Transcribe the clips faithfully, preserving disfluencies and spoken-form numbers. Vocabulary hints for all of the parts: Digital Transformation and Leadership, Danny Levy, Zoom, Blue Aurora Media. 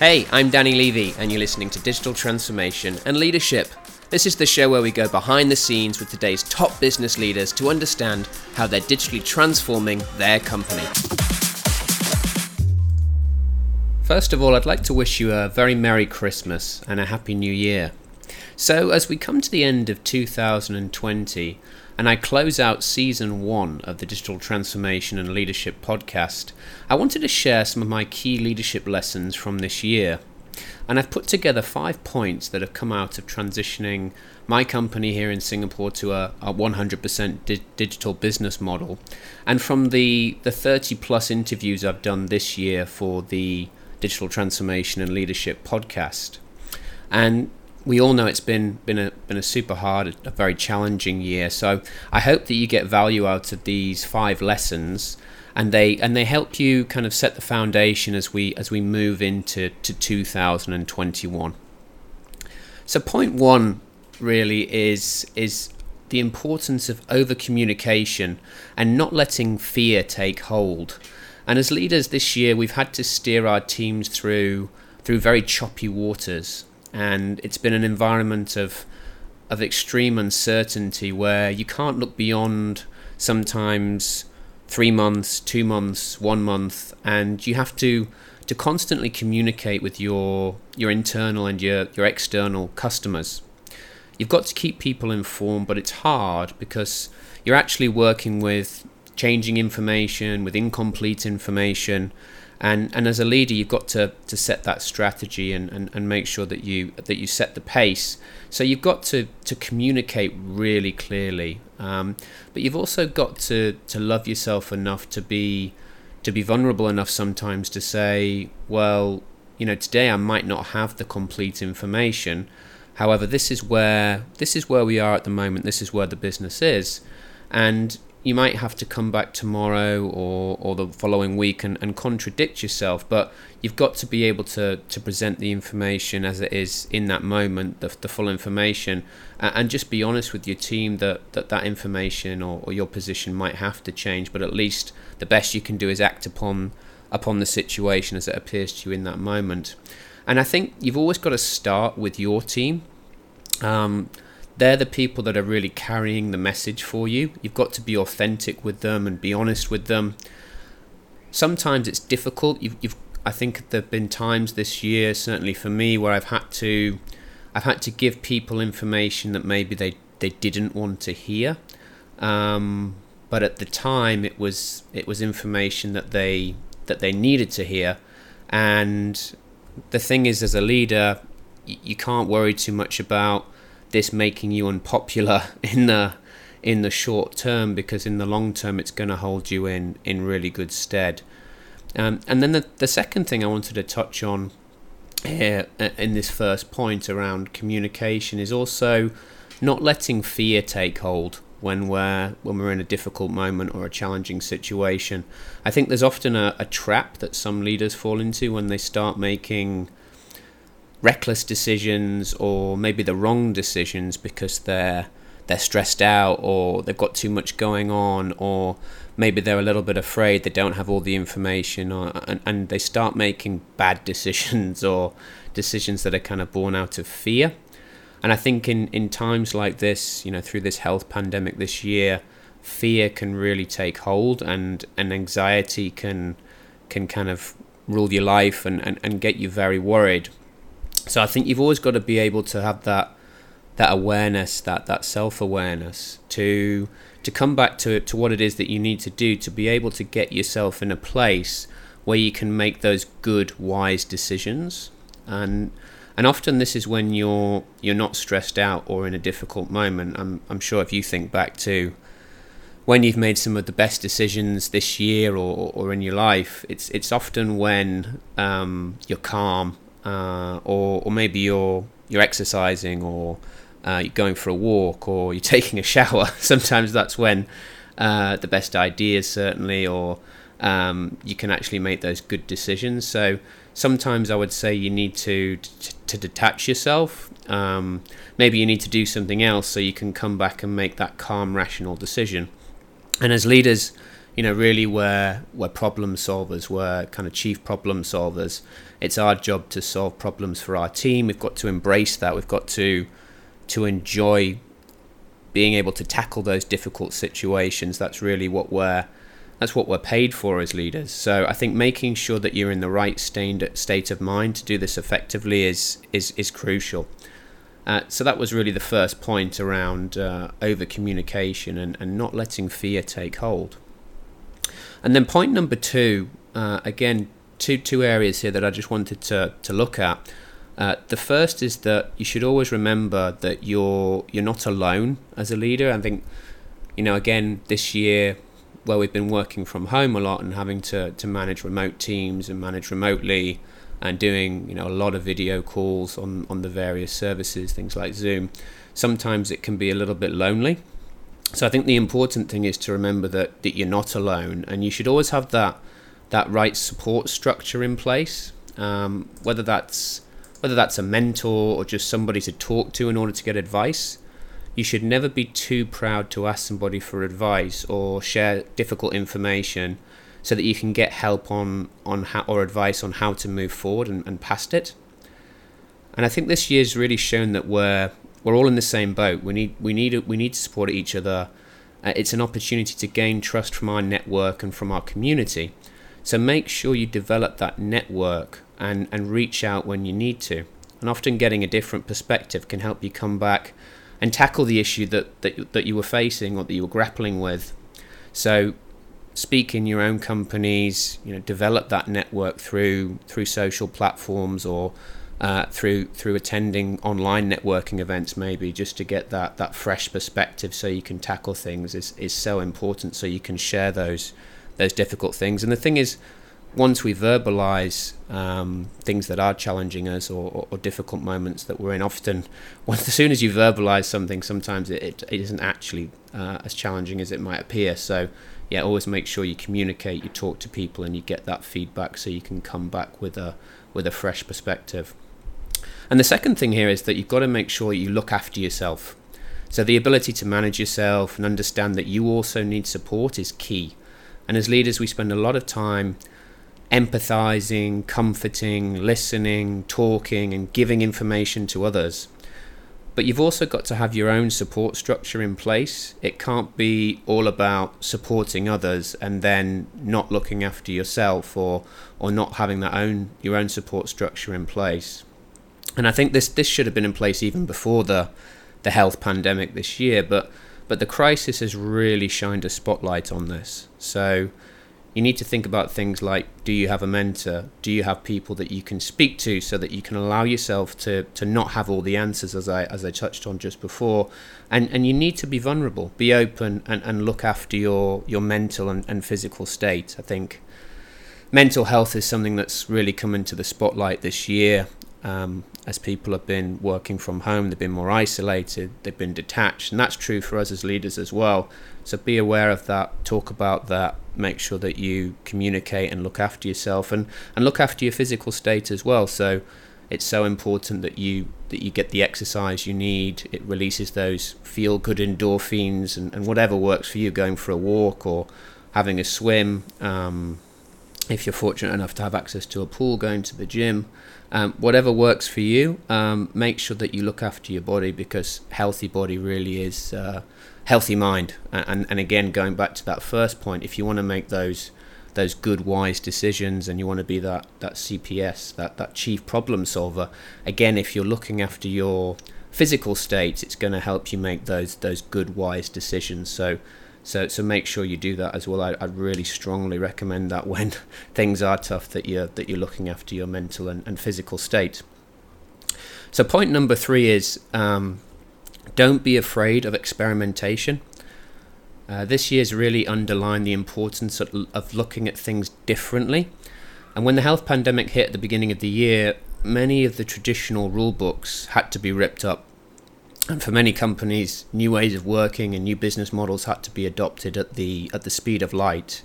Hey, I'm Danny Levy, and you're listening to Digital Transformation and Leadership. This is the show where we go behind the scenes with today's top business leaders to understand how they're digitally transforming their company. First of all, I'd like to wish you a very Merry Christmas and a Happy New Year. So, as we come to the end of two thousand twenty, and I close out season one of the Digital Transformation and Leadership podcast, I wanted to share some of my key leadership lessons from this year. And I've put together five points that have come out of transitioning my company here in Singapore to a, a one hundred percent di- digital business model. And from the, the thirty plus interviews I've done this year for the Digital Transformation and Leadership podcast. And we all know it's been been a been a super hard, a very challenging year. So I hope that you get value out of these five lessons, and they and they help you kind of set the foundation as we as we move into to two thousand twenty-one. So point one really is is the importance of over communication and not letting fear take hold. And as leaders this year, we've had to steer our teams through through very choppy waters. And it's been an environment of of extreme uncertainty where you can't look beyond sometimes three months, two months, one month, and you have to to constantly communicate with your your internal and your, your external customers. You've got to keep people informed, but it's hard because you're actually working with changing information, with incomplete information. And and as a leader, you've got to, to set that strategy and, and, and make sure that you that you set the pace. So you've got to, to communicate really clearly, um, but you've also got to, to love yourself enough to be to be vulnerable enough sometimes to say, well, you know, today I might not have the complete information. However, this is where this is where we are at the moment. This is where the business is, and you might have to come back tomorrow or, or the following week and, and contradict yourself, but you've got to be able to, to present the information as it is in that moment, the, the full information, and just be honest with your team that that, that information or, or your position might have to change, but at least the best you can do is act upon upon the situation as it appears to you in that moment. And I think you've always got to start with your team. Um, They're the people that are really carrying the message for you. You've got to be authentic with them and be honest with them. Sometimes it's difficult. You've, you've, I think there have been times this year, certainly for me, where I've had to, I've had to give people information that maybe they, they didn't want to hear. Um, but at the time, it was it was information that they that they needed to hear. And the thing is, as a leader, you, you can't worry too much about this making you unpopular in the in the short term, because in the long term it's going to hold you in in really good stead. Um, and then the, the second thing I wanted to touch on here in this first point around communication is also not letting fear take hold when we're when we're in a difficult moment or a challenging situation. I think there's often a, a trap that some leaders fall into when they start making reckless decisions, or maybe the wrong decisions, because they're they're stressed out, or they've got too much going on, or maybe they're a little bit afraid, they don't have all the information, or, and, and they start making bad decisions or decisions that are kind of born out of fear. And I think in, in times like this, you know, through this health pandemic this year, fear can really take hold, and, and anxiety can can kind of rule your life and, and, and get you very worried. So I think you've always got to be able to have that that awareness, that, that self-awareness to to come back to, to what it is that you need to do to be able to get yourself in a place where you can make those good, wise decisions. And and often this is when you're you're not stressed out or in a difficult moment. I'm I'm sure if you think back to when you've made some of the best decisions this year or, or in your life, it's it's often when um, you're calm. Uh, or, or maybe you're you're exercising, or uh, you're going for a walk, or you're taking a shower. Sometimes that's when uh, the best ideas, certainly, or um, you can actually make those good decisions. So sometimes I would say you need to to, to detach yourself. Um, maybe you need to do something else so you can come back and make that calm, rational decision. And as leaders, you know, really we're, we're problem solvers, we're kind of chief problem solvers. It's our job to solve problems for our team. We've got to embrace that. We've got to to enjoy being able to tackle those difficult situations. That's really what we're, that's what we're paid for as leaders. So I think making sure that you're in the right state of mind to do this effectively is is, is crucial. Uh, so that was really the first point around uh, over-communication and, and not letting fear take hold. And then point number two, uh, again, two two areas here that I just wanted to, to look at. Uh, the first is that you should always remember that you're you're not alone as a leader. I think, you know, again, this year where we've been working from home a lot and having to, to manage remote teams and manage remotely and doing, you know, a lot of video calls on, on the various services, things like Zoom, sometimes it can be a little bit lonely. So I think the important thing is to remember that, that you're not alone, and you should always have that that right support structure in place, um, whether that's Whether that's a mentor or just somebody to talk to in order to get advice. You should never be too proud to ask somebody for advice or share difficult information so that you can get help on, on how, or advice on how to move forward and, and past it. And I think this year's really shown that we're we're all in the same boat. We need we need we need to support each other. Uh, it's an opportunity to gain trust from our network and from our community. So make sure you develop that network and, and reach out when you need to. And often getting a different perspective can help you come back and tackle the issue that, that, that you were facing or that you were grappling with. So speak in your own companies, you know, develop that network through through social platforms or uh, through through attending online networking events maybe, just to get that, that fresh perspective so you can tackle things is, is so important, so you can share those those difficult things. And the thing is, once we verbalize um, things that are challenging us or, or, or difficult moments that we're in, often once, as soon as you verbalize something, sometimes it, it, it isn't actually uh, as challenging as it might appear. So yeah, always make sure you communicate, you talk to people, and you get that feedback so you can come back with a with a fresh perspective. And the second thing here is that you've got to make sure you look after yourself. So the ability to manage yourself and understand that you also need support is key. And as leaders, we spend a lot of time empathizing, comforting, listening, talking, and giving information to others. But you've also got to have your own support structure in place. It can't be all about supporting others and then not looking after yourself or or not having that own your own support structure in place. And I think this this should have been in place even before the the health pandemic this year, but But the crisis has really shined a spotlight on this. So you need to think about things like, do you have a mentor? Do you have people that you can speak to so that you can allow yourself to, to not have all the answers, as I as I touched on just before? And and you need to be vulnerable, be open, and, and look after your, your mental and, and physical state. I think mental health is something that's really come into the spotlight this year. Um, as people have been working from home, they've been more isolated, they've been detached, and that's true for us as leaders as well. So be aware of that, talk about that, make sure that you communicate and look after yourself and, and look after your physical state as well. So it's so important that you that you get the exercise you need. It releases those feel-good endorphins and, and whatever works for you, going for a walk or having a swim. Um, if you're fortunate enough to have access to a pool, going to the gym. Um, whatever works for you, um, make sure that you look after your body, because healthy body really is uh, healthy mind. And, and again, going back to that first point, if you want to make those those good, wise decisions and you want to be that, that C P S, that, that chief problem solver, again, if you're looking after your physical state, it's going to help you make those those good, wise decisions. So So so make sure you do that as well. I, I really strongly recommend that when things are tough, that you're, that you're looking after your mental and, and physical state. So point number three is um, don't be afraid of experimentation. Uh, this year's really underlined the importance of, of looking at things differently. And when the health pandemic hit at the beginning of the year, many of the traditional rule books had to be ripped up. And for many companies, new ways of working and new business models had to be adopted at the at the speed of light.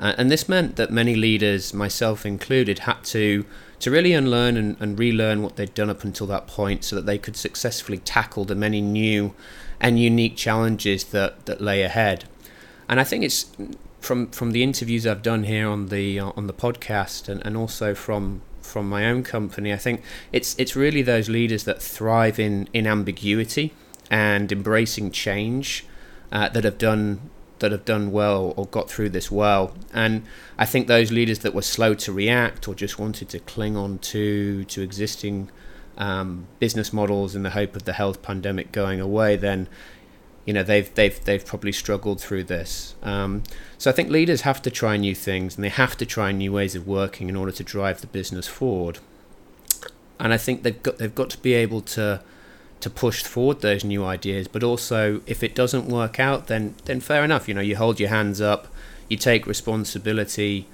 Uh, and this meant that many leaders, myself included, had to, to really unlearn and, and relearn what they'd done up until that point so that they could successfully tackle the many new and unique challenges that, that lay ahead. And I think it's from from the interviews I've done here on the on the podcast, and, and also from from my own company, I think it's it's really those leaders that thrive in in ambiguity and embracing change uh, that have done that have done well or got through this well. And I think those leaders that were slow to react or just wanted to cling on to to existing um, business models in the hope of the health pandemic going away, then you know they've they've they've probably struggled through this. Um, so I think leaders have to try new things, and they have to try new ways of working in order to drive the business forward. And I think they've got they've got to be able to to push forward those new ideas, but also if it doesn't work out, then then fair enough. You know, you hold your hands up, you take responsibility,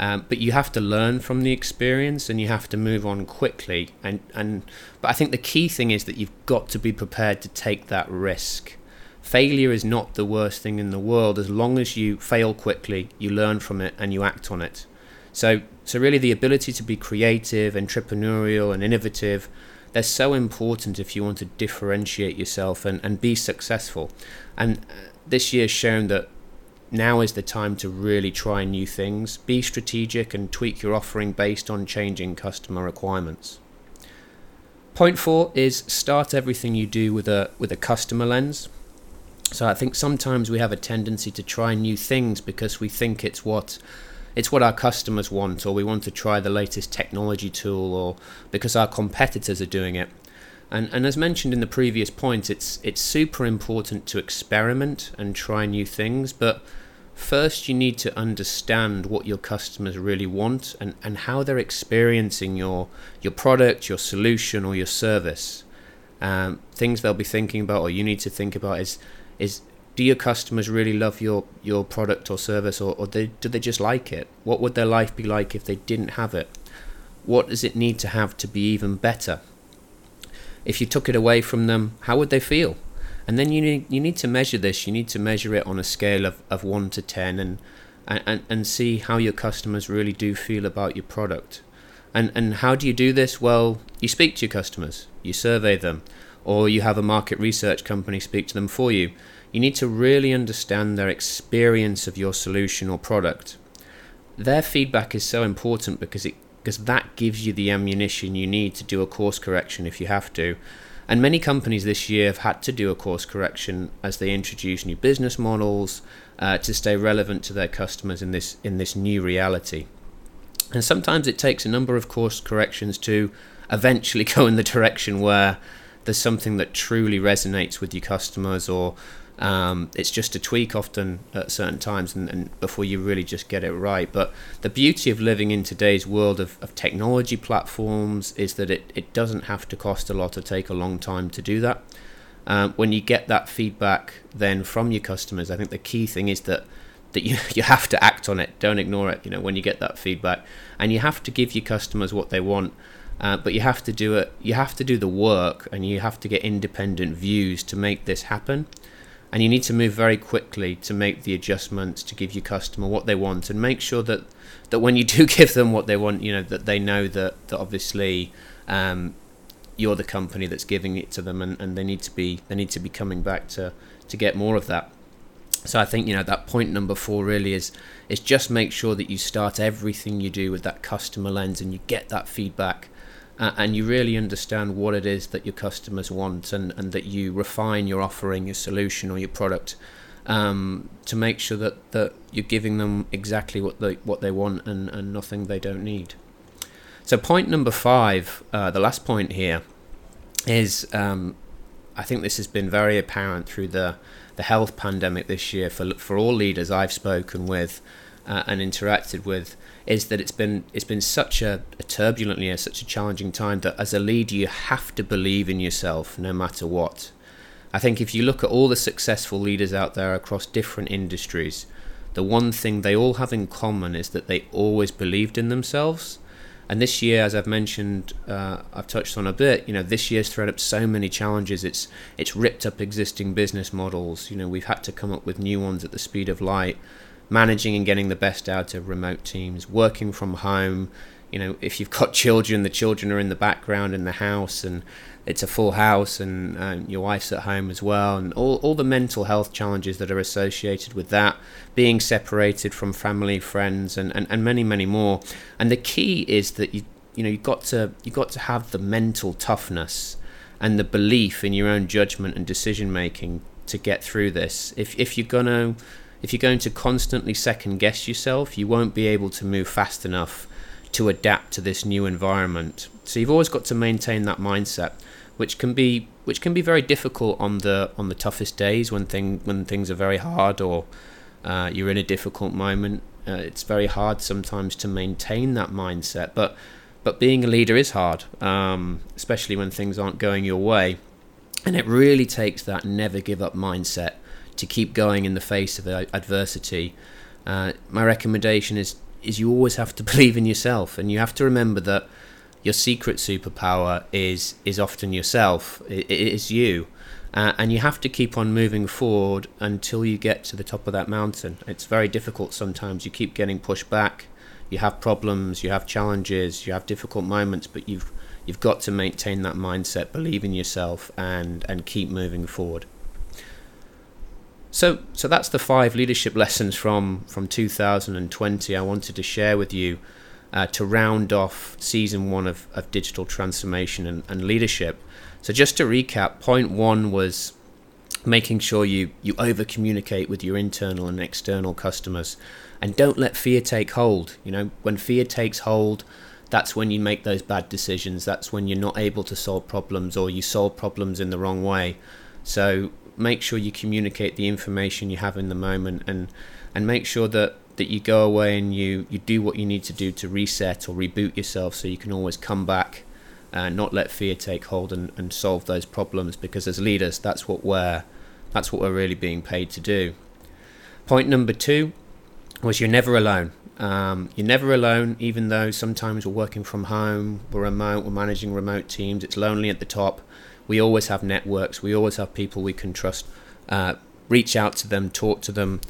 um, but you have to learn from the experience and you have to move on quickly. And and but I think the key thing is that you've got to be prepared to take that risk. Failure is not the worst thing in the world as long as you fail quickly, you learn from it and you act on it. So so really the ability to be creative, entrepreneurial and innovative, they're so important if you want to differentiate yourself and, and be successful. And this year's shown that now is the time to really try new things, be strategic and tweak your offering based on changing customer requirements. Point four is start everything you do with a with a customer lens. So I think sometimes we have a tendency to try new things because we think it's what it's what our customers want, or we want to try the latest technology tool, or because our competitors are doing it. And and as mentioned in the previous point, it's it's super important to experiment and try new things, but first you need to understand what your customers really want and, and how they're experiencing your your product, your solution or your service. Um, things they'll be thinking about, or you need to think about, is is do your customers really love your, your product or service, or, or they, do they just like it? What would their life be like if they didn't have it? What does it need to have to be even better? If you took it away from them, how would they feel? And then you need, you need to measure this. You need to measure it on a scale of, of one to ten and, and, and see how your customers really do feel about your product. And, and how do you do this? Well, you speak to your customers, you survey them, or you have a market research company speak to them for you. You need to really understand their experience of your solution or product. Their feedback is so important because it because that gives you the ammunition you need to do a course correction if you have to. And many companies this year have had to do a course correction as they introduce new business models uh, to stay relevant to their customers in this in this new reality. And sometimes it takes a number of course corrections to eventually go in the direction where there's something that truly resonates with your customers, or um, it's just a tweak often at certain times and, and before you really just get it right. But the beauty of living in today's world of, of technology platforms is that it, it doesn't have to cost a lot or take a long time to do that. Um, when you get that feedback then from your customers, I think the key thing is that that you, you have to act on it. Don't ignore it, you know, when you get that feedback. And you have to give your customers what they want. Uh, but you have to do it. You have to do the work, and you have to get independent views to make this happen. And you need to move very quickly to make the adjustments to give your customer what they want, and make sure that, that when you do give them what they want, you know that they know that that obviously um, you're the company that's giving it to them, and, and they need to be they need to be coming back to to get more of that. So I think you know that point number four really is is just make sure that you start everything you do with that customer lens, and you get that feedback. Uh, and you really understand what it is that your customers want, and, and that you refine your offering, your solution or your product um, to make sure that, that you're giving them exactly what they, what they want and, and nothing they don't need. So point number five, uh, the last point here, is um, I think this has been very apparent through the, the health pandemic this year for for all leaders I've spoken with uh, and interacted with, is that it's been it's been such a, a turbulent year, such a challenging time, that as a leader you have to believe in yourself no matter what. I think if you look at all the successful leaders out there across different industries, the one thing they all have in common is that they always believed in themselves. And this year, as I've mentioned, uh, I've touched on a bit, you know, this year's thrown up so many challenges. It's it's ripped up existing business models. You know, we've had to come up with new ones at the speed of light. Managing and getting the best out of remote teams, working from home, you know, if you've got children, the children are in the background in the house, and it's a full house, and um, your wife's at home as well, and all, all the mental health challenges that are associated with that, being separated from family, friends, and, and, and many, many more. And the key is that you you know you've got to you've got to have the mental toughness and the belief in your own judgment and decision making to get through this. If if you're gonna if you're going to constantly second guess yourself, you won't be able to move fast enough to adapt to this new environment. So you've always got to maintain that mindset, which can be which can be very difficult on the on the toughest days when thing when things are very hard, or uh, you're in a difficult moment. Uh, it's very hard sometimes to maintain that mindset, but but being a leader is hard, um, especially when things aren't going your way, and it really takes that never give up mindset to keep going in the face of adversity. Uh, my recommendation is is you always have to believe in yourself, and you have to remember that your secret superpower is is often yourself. It, it is you, uh, and you have to keep on moving forward until you get to the top of that mountain. It's very difficult sometimes. You keep getting pushed back. You have problems. You have challenges. You have difficult moments. But you've you've got to maintain that mindset, believe in yourself, and and keep moving forward. So so that's the five leadership lessons from from two thousand twenty I wanted to share with you. Uh, to round off season one of, of digital transformation and, and leadership. So just to recap, point one was making sure you, you over communicate with your internal and external customers, and don't let fear take hold. You know, when fear takes hold, that's when you make those bad decisions. That's when you're not able to solve problems, or you solve problems in the wrong way. So make sure you communicate the information you have in the moment, and, and make sure that that you go away and you, you do what you need to do to reset or reboot yourself, so you can always come back and not let fear take hold and, and solve those problems, because as leaders, that's what we're that's what we're really being paid to do. Point number two was you're never alone. Um, you're never alone, even though sometimes we're working from home, we're remote, we're managing remote teams, it's lonely at the top. We always have networks, we always have people we can trust. Uh, reach out to them, talk to them,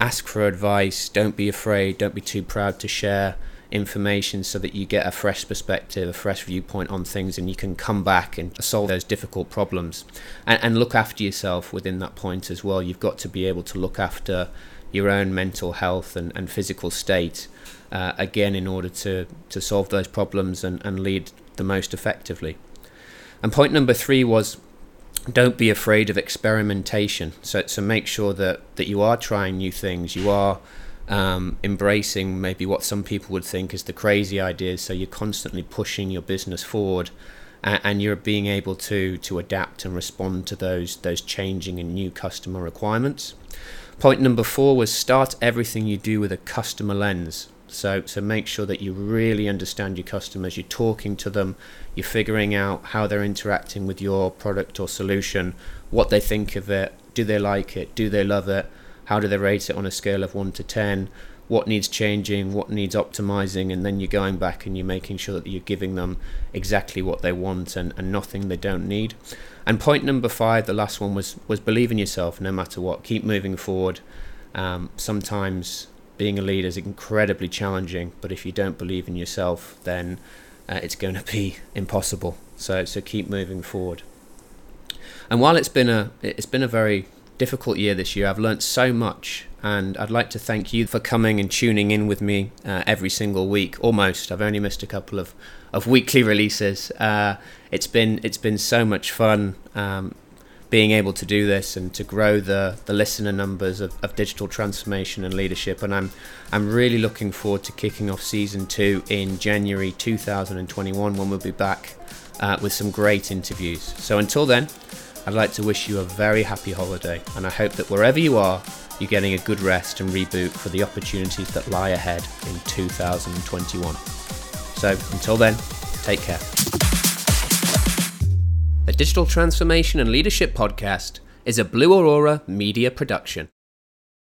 ask for advice, don't be afraid, don't be too proud to share information, so that you get a fresh perspective, a fresh viewpoint on things, and you can come back and solve those difficult problems. And, and look after yourself within that point as well. You've got to be able to look after your own mental health and, and physical state, uh, again, in order to, to solve those problems and, and lead the most effectively. And point number three was don't be afraid of experimentation. So, so make sure that, that you are trying new things. You are um, embracing maybe what some people would think is the crazy ideas. So you're constantly pushing your business forward, and, and you're being able to to adapt and respond to those those changing and new customer requirements. Point number four was start everything you do with a customer lens. So, so make sure that you really understand your customers, you're talking to them, you're figuring out how they're interacting with your product or solution, what they think of it, do they like it, do they love it, how do they rate it on a scale of one to ten, what needs changing, what needs optimizing, and then you're going back and you're making sure that you're giving them exactly what they want and, and nothing they don't need. And point number five, the last one, was, was believe in yourself no matter what, keep moving forward. Um, sometimes being a leader is incredibly challenging, but if you don't believe in yourself, then uh, it's going to be impossible. So, so keep moving forward. And while it's been a it's been a very difficult year this year, I've learnt so much, and I'd like to thank you for coming and tuning in with me uh, every single week. Almost, I've only missed a couple of of weekly releases. Uh, it's been it's been so much fun. Um, being able to do this and to grow the, the listener numbers of, of digital transformation and leadership. And I'm I'm really looking forward to kicking off season two in January two thousand twenty-one, when we'll be back uh, with some great interviews. So until then, I'd like to wish you a very happy holiday, and I hope that wherever you are, you're getting a good rest and reboot for the opportunities that lie ahead in two thousand twenty-one. So until then, take care. The Digital Transformation and Leadership Podcast is a Blue Aurora Media production.